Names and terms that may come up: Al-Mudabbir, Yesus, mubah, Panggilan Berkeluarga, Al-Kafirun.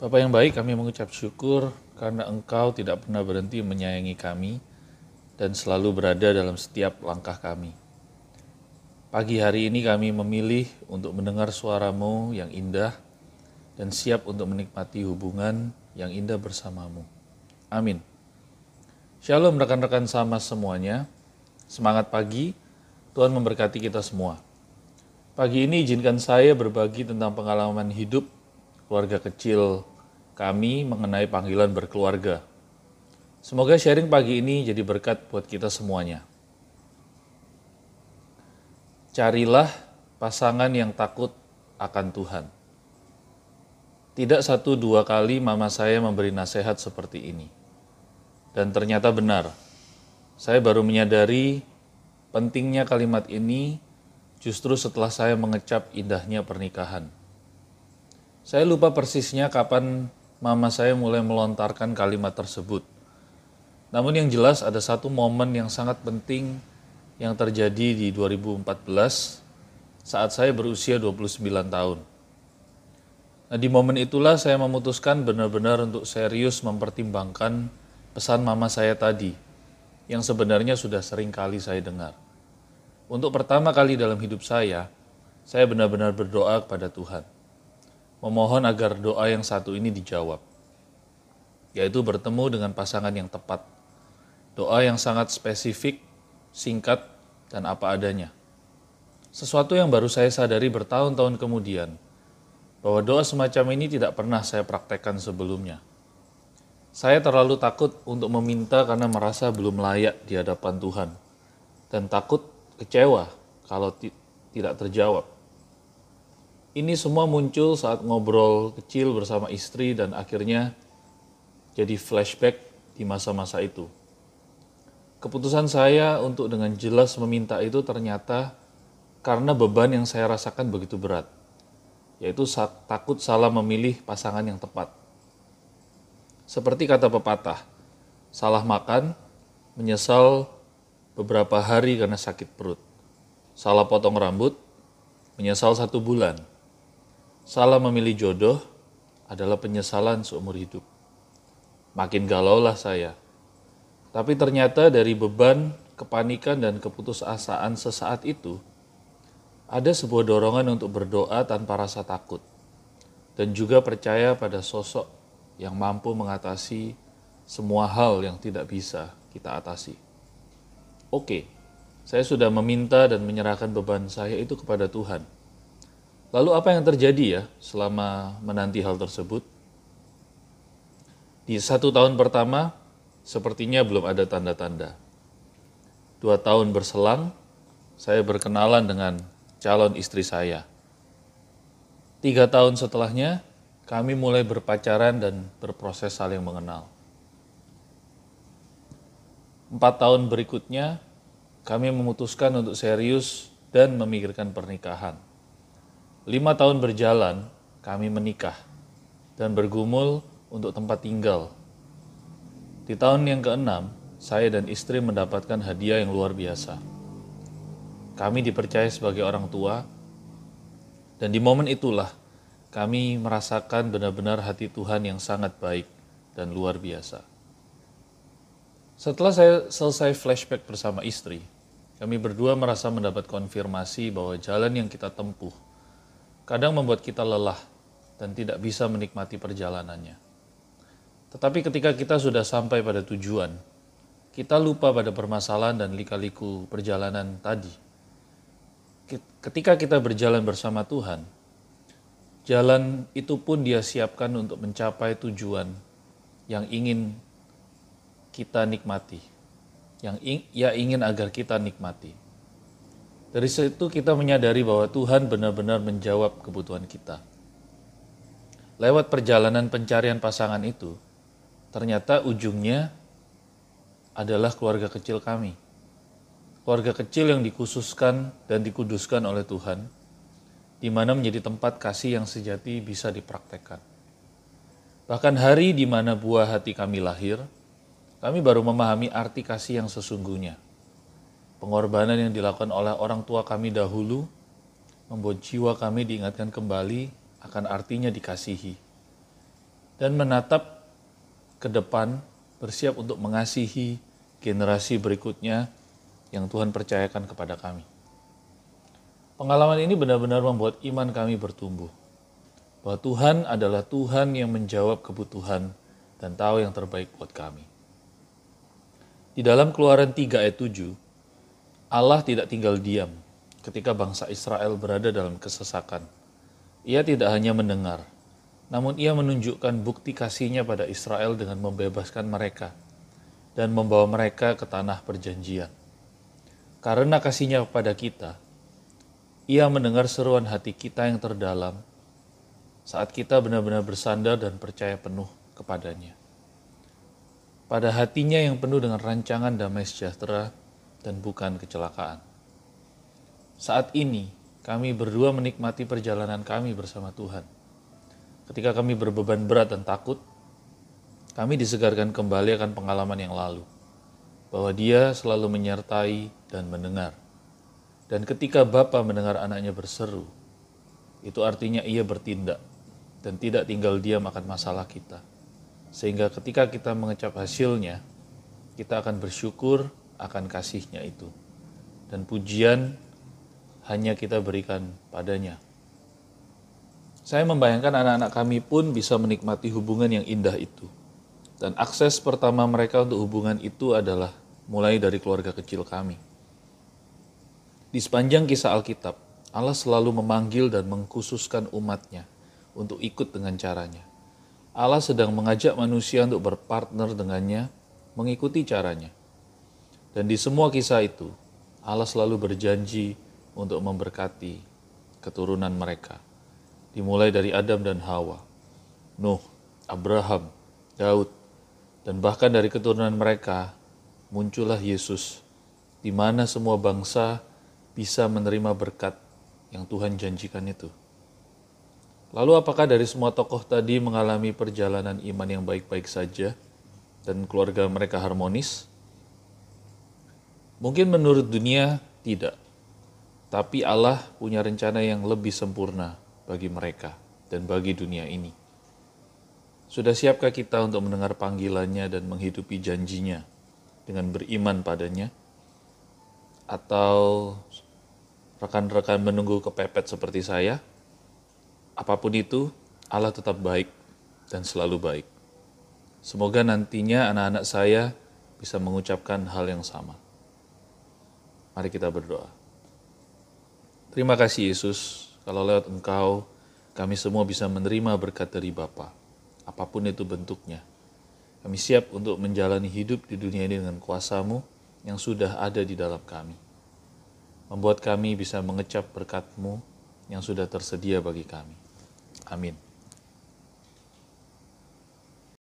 Bapa yang baik, kami mengucap syukur karena Engkau tidak pernah berhenti menyayangi kami dan selalu berada dalam setiap langkah kami. Pagi hari ini kami memilih untuk mendengar suara-Mu yang indah dan siap untuk menikmati hubungan yang indah bersama-Mu. Amin. Shalom rekan-rekan sama semuanya. Semangat pagi, Tuhan memberkati kita semua. Pagi ini izinkan saya berbagi tentang pengalaman hidup keluarga kecil kami mengenai panggilan berkeluarga. Semoga sharing pagi ini jadi berkat buat kita semuanya. Carilah pasangan yang takut akan Tuhan. Tidak satu dua kali mama saya memberi nasihat seperti ini. Dan ternyata benar. Saya baru menyadari pentingnya kalimat ini justru setelah saya mengecap indahnya pernikahan. Saya lupa persisnya kapan mama saya mulai melontarkan kalimat tersebut. Namun yang jelas ada satu momen yang sangat penting yang terjadi di 2014 saat saya berusia 29 tahun. Nah, di momen itulah saya memutuskan benar-benar untuk serius mempertimbangkan pesan mama saya tadi yang sebenarnya sudah sering kali saya dengar. Untuk pertama kali dalam hidup saya benar-benar berdoa kepada Tuhan. Memohon agar doa yang satu ini dijawab, yaitu bertemu dengan pasangan yang tepat. Doa yang sangat spesifik, singkat, dan apa adanya. Sesuatu yang baru saya sadari bertahun-tahun kemudian, bahwa doa semacam ini tidak pernah saya praktekkan sebelumnya. Saya terlalu takut untuk meminta karena merasa belum layak di hadapan Tuhan, dan takut kecewa kalau tidak terjawab. Ini semua muncul saat ngobrol kecil bersama istri dan akhirnya jadi flashback di masa-masa itu. Keputusan saya untuk dengan jelas meminta itu ternyata karena beban yang saya rasakan begitu berat, yaitu takut salah memilih pasangan yang tepat. Seperti kata pepatah, salah makan, menyesal beberapa hari karena sakit perut. Salah potong rambut, menyesal 1 bulan. Salah memilih jodoh adalah penyesalan seumur hidup. Makin galau lah saya. Tapi ternyata dari beban, kepanikan, dan keputusasaan sesaat itu, ada sebuah dorongan untuk berdoa tanpa rasa takut, dan juga percaya pada sosok yang mampu mengatasi semua hal yang tidak bisa kita atasi. Oke, saya sudah meminta dan menyerahkan beban saya itu kepada Tuhan. Lalu apa yang terjadi ya selama menanti hal tersebut? Di 1 tahun pertama, sepertinya belum ada tanda-tanda. 2 tahun berselang, saya berkenalan dengan calon istri saya. 3 tahun setelahnya, kami mulai berpacaran dan berproses saling mengenal. 4 tahun berikutnya, kami memutuskan untuk serius dan memikirkan pernikahan. 5 tahun berjalan, kami menikah dan bergumul untuk tempat tinggal. Di tahun yang ke-6, saya dan istri mendapatkan hadiah yang luar biasa. Kami dipercaya sebagai orang tua, dan di momen itulah kami merasakan benar-benar hati Tuhan yang sangat baik dan luar biasa. Setelah saya selesai flashback bersama istri, kami berdua merasa mendapat konfirmasi bahwa jalan yang kita tempuh kadang membuat kita lelah dan tidak bisa menikmati perjalanannya. Tetapi ketika kita sudah sampai pada tujuan, kita lupa pada permasalahan dan lika-liku perjalanan tadi. Ketika kita berjalan bersama Tuhan, jalan itu pun Dia siapkan untuk mencapai tujuan yang ingin kita nikmati, yang Ia ingin agar kita nikmati. Dari situ kita menyadari bahwa Tuhan benar-benar menjawab kebutuhan kita. Lewat perjalanan pencarian pasangan itu, ternyata ujungnya adalah keluarga kecil kami. Keluarga kecil yang dikhususkan dan dikuduskan oleh Tuhan, di mana menjadi tempat kasih yang sejati bisa dipraktekkan. Bahkan hari di mana buah hati kami lahir, kami baru memahami arti kasih yang sesungguhnya. Pengorbanan yang dilakukan oleh orang tua kami dahulu, membuat jiwa kami diingatkan kembali akan artinya dikasihi. dan menatap ke depan, bersiap untuk mengasihi generasi berikutnya yang Tuhan percayakan kepada kami. Pengalaman ini benar-benar membuat iman kami bertumbuh, bahwa Tuhan adalah Tuhan yang menjawab kebutuhan dan tahu yang terbaik buat kami. Di dalam Keluaran 3 ayat 7, Allah tidak tinggal diam ketika bangsa Israel berada dalam kesesakan. Ia tidak hanya mendengar, namun ia menunjukkan bukti kasih-Nya pada Israel dengan membebaskan mereka dan membawa mereka ke tanah perjanjian. Karena kasih-Nya kepada kita, ia mendengar seruan hati kita yang terdalam saat kita benar-benar bersandar dan percaya penuh kepada-Nya. Pada hati-Nya yang penuh dengan rancangan damai sejahtera dan bukan kecelakaan. Saat ini, kami berdua menikmati perjalanan kami bersama Tuhan. Ketika kami berbeban berat dan takut, kami disegarkan kembali akan pengalaman yang lalu, bahwa Dia selalu menyertai dan mendengar. Dan ketika Bapa mendengar anaknya berseru, itu artinya Ia bertindak dan tidak tinggal diam akan masalah kita. Sehingga ketika kita mengecap hasilnya, kita akan bersyukur akan kasih-Nya itu. Dan pujian hanya kita berikan pada-Nya. Saya membayangkan anak-anak kami pun bisa menikmati hubungan yang indah itu. Dan akses pertama mereka untuk hubungan itu adalah mulai dari keluarga kecil kami. Di sepanjang kisah Alkitab, Allah selalu memanggil dan mengkhususkan umat-Nya untuk ikut dengan caranya. Allah sedang mengajak manusia untuk berpartner dengan-Nya, mengikuti caranya. Dan di semua kisah itu, Allah selalu berjanji untuk memberkati keturunan mereka. Dimulai dari Adam dan Hawa, Nuh, Abraham, Daud, dan bahkan dari keturunan mereka muncullah Yesus, di mana semua bangsa bisa menerima berkat yang Tuhan janjikan itu. Lalu apakah dari semua tokoh tadi mengalami perjalanan iman yang baik-baik saja dan keluarga mereka harmonis? Mungkin menurut dunia tidak, tapi Allah punya rencana yang lebih sempurna bagi mereka dan bagi dunia ini. Sudah siapkah kita untuk mendengar panggilan-Nya dan menghidupi janji-Nya dengan beriman pada-Nya? Atau rekan-rekan menunggu kepepet seperti saya? Apapun itu, Allah tetap baik dan selalu baik. Semoga nantinya anak-anak saya bisa mengucapkan hal yang sama. Mari kita berdoa. Terima kasih Yesus. Kalau lewat Engkau, kami semua bisa menerima berkat dari Bapa, apapun itu bentuknya. Kami siap untuk menjalani hidup di dunia ini dengan kuasa-Mu yang sudah ada di dalam kami. Membuat kami bisa mengecap berkat-Mu yang sudah tersedia bagi kami. Amin.